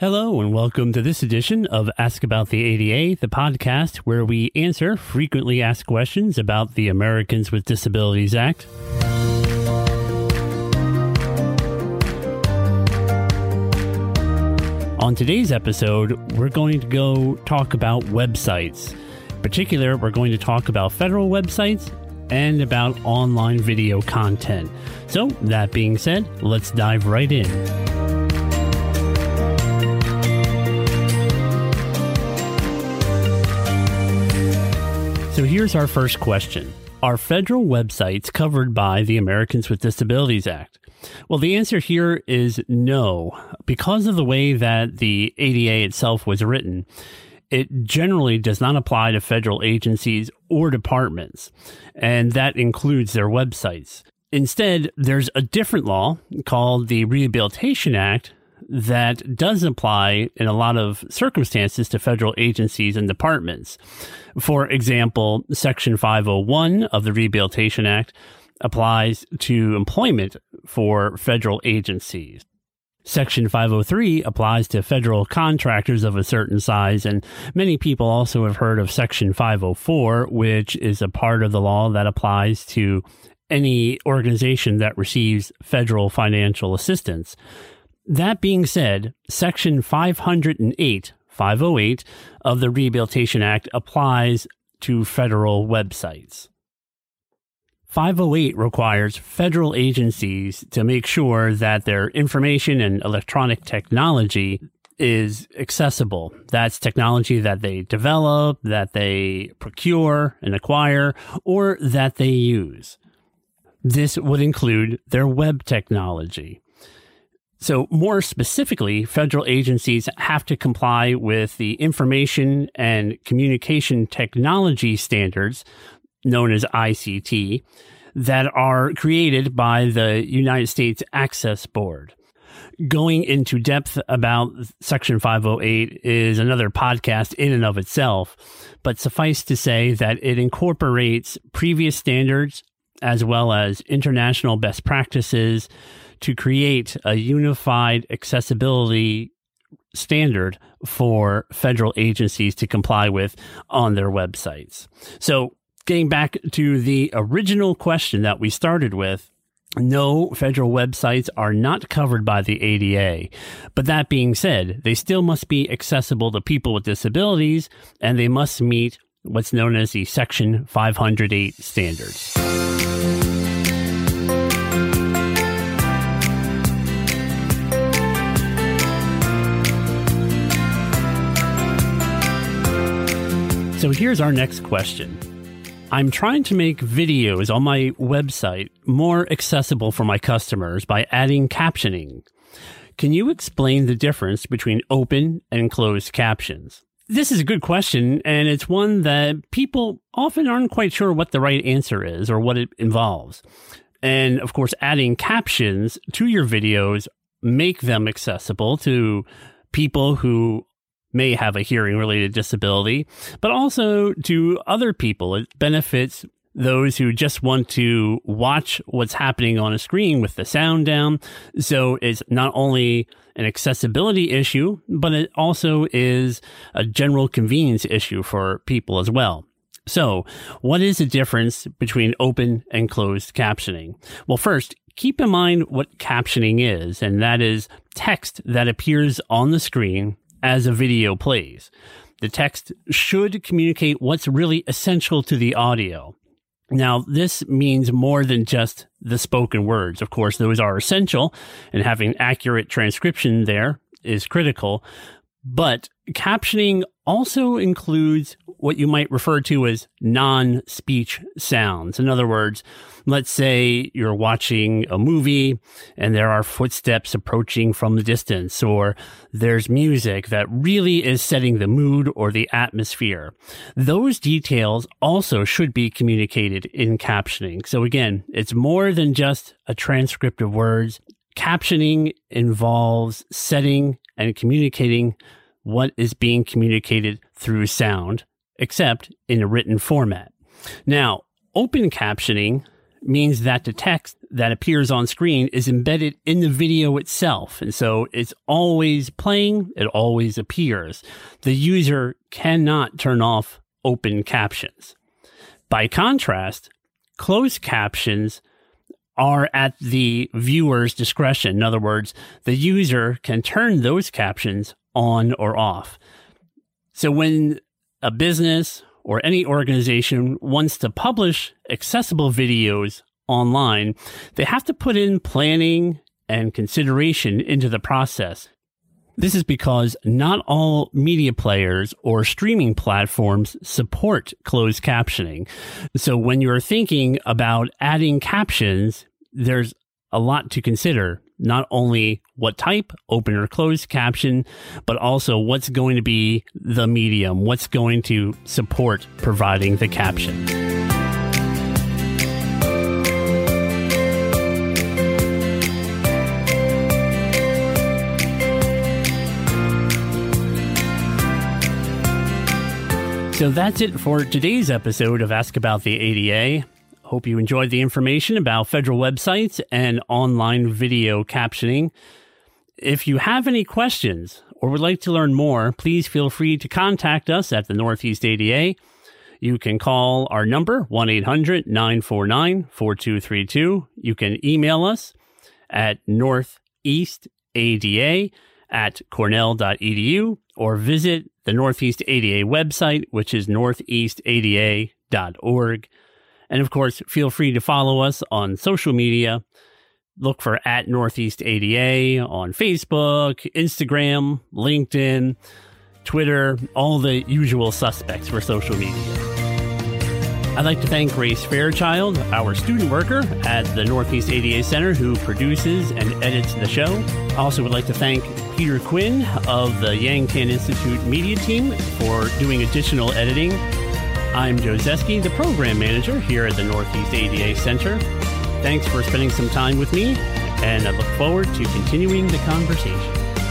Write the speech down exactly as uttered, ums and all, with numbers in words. Hello and welcome to this edition of Ask About the A D A, the podcast where we answer frequently asked questions about the Americans with Disabilities Act. On today's episode, we're going to go talk about websites. In particular, we're going to talk about federal websites and about online video content. So, that being said, let's dive right in. So here's our first question. Are federal websites covered by the Americans with Disabilities Act? Well, the answer here is no. Because of the way that the A D A itself was written, it generally does not apply to federal agencies or departments, and that includes their websites. Instead, there's a different law called the Rehabilitation Act that does apply in a lot of circumstances to federal agencies and departments. For example, Section five oh one of the Rehabilitation Act applies to employment for federal agencies. Section five oh three applies to federal contractors of a certain size, and many people also have heard of Section five oh four, which is a part of the law that applies to any organization that receives federal financial assistance. That being said, Section five oh eight, five oh eight of the Rehabilitation Act applies to federal websites. five oh eight requires federal agencies to make sure that their information and electronic technology is accessible. That's technology that they develop, that they procure and acquire, or that they use. This would include their web technology. So more specifically, federal agencies have to comply with the information and communication technology standards, known as I C T, that are created by the United States Access Board. Going into depth about Section five oh eight is another podcast in and of itself, but suffice to say that it incorporates previous standards as well as international best practices to create a unified accessibility standard for federal agencies to comply with on their websites. So getting back to the original question that we started with, no, federal websites are not covered by the A D A. But that being said, they still must be accessible to people with disabilities, and they must meet what's known as the Section five oh eight standards. So here's our next question. I'm trying to make videos on my website more accessible for my customers by adding captioning. Can you explain the difference between open and closed captions? This is a good question, and it's one that people often aren't quite sure what the right answer is or what it involves. And of course, adding captions to your videos make them accessible to people who may have a hearing-related disability, but also to other people. It benefits those who just want to watch what's happening on a screen with the sound down. So it's not only an accessibility issue, but it also is a general convenience issue for people as well. So what is the difference between open and closed captioning? Well, first, keep in mind what captioning is, and that is text that appears on the screen as a video plays. The text should communicate what's really essential to the audio. Now, this means more than just the spoken words. Of course, those are essential, and having accurate transcription there is critical. But captioning also includes what you might refer to as non-speech sounds. In other words, let's say you're watching a movie and there are footsteps approaching from the distance, or there's music that really is setting the mood or the atmosphere. Those details also should be communicated in captioning. So again, it's more than just a transcript of words. Captioning involves setting and communicating what is being communicated through sound, except in a written format. Now, open captioning means that the text that appears on screen is embedded in the video itself. And so it's always playing. It always appears. The user cannot turn off open captions. By contrast, closed captions are at the viewer's discretion. In other words, the user can turn those captions on or off. So when a business or any organization wants to publish accessible videos online, they have to put in planning and consideration into the process. This is because not all media players or streaming platforms support closed captioning. So when you're thinking about adding captions, there's a lot to consider. Not only what type, open or closed caption, but also what's going to be the medium, what's going to support providing the caption. So that's it for today's episode of Ask About the A D A. Hope you enjoyed the information about federal websites and online video captioning. If you have any questions or would like to learn more, please feel free to contact us at the Northeast A D A. You can call our number, one eight hundred nine four nine four two three two. You can email us at northeast A D A at cornell dot e d u or visit the Northeast A D A website, which is northeast A D A dot org. And of course, feel free to follow us on social media. Look for at Northeast A D A on Facebook, Instagram, LinkedIn, Twitter, all the usual suspects for social media. I'd like to thank Grace Fairchild, our student worker at the Northeast A D A Center, who produces and edits the show. I also would like to thank Peter Quinn of the Yang Tan Institute media team for doing additional editing. I'm Joe Zeski, the program manager here at the Northeast A D A Center. Thanks for spending some time with me, and I look forward to continuing the conversation.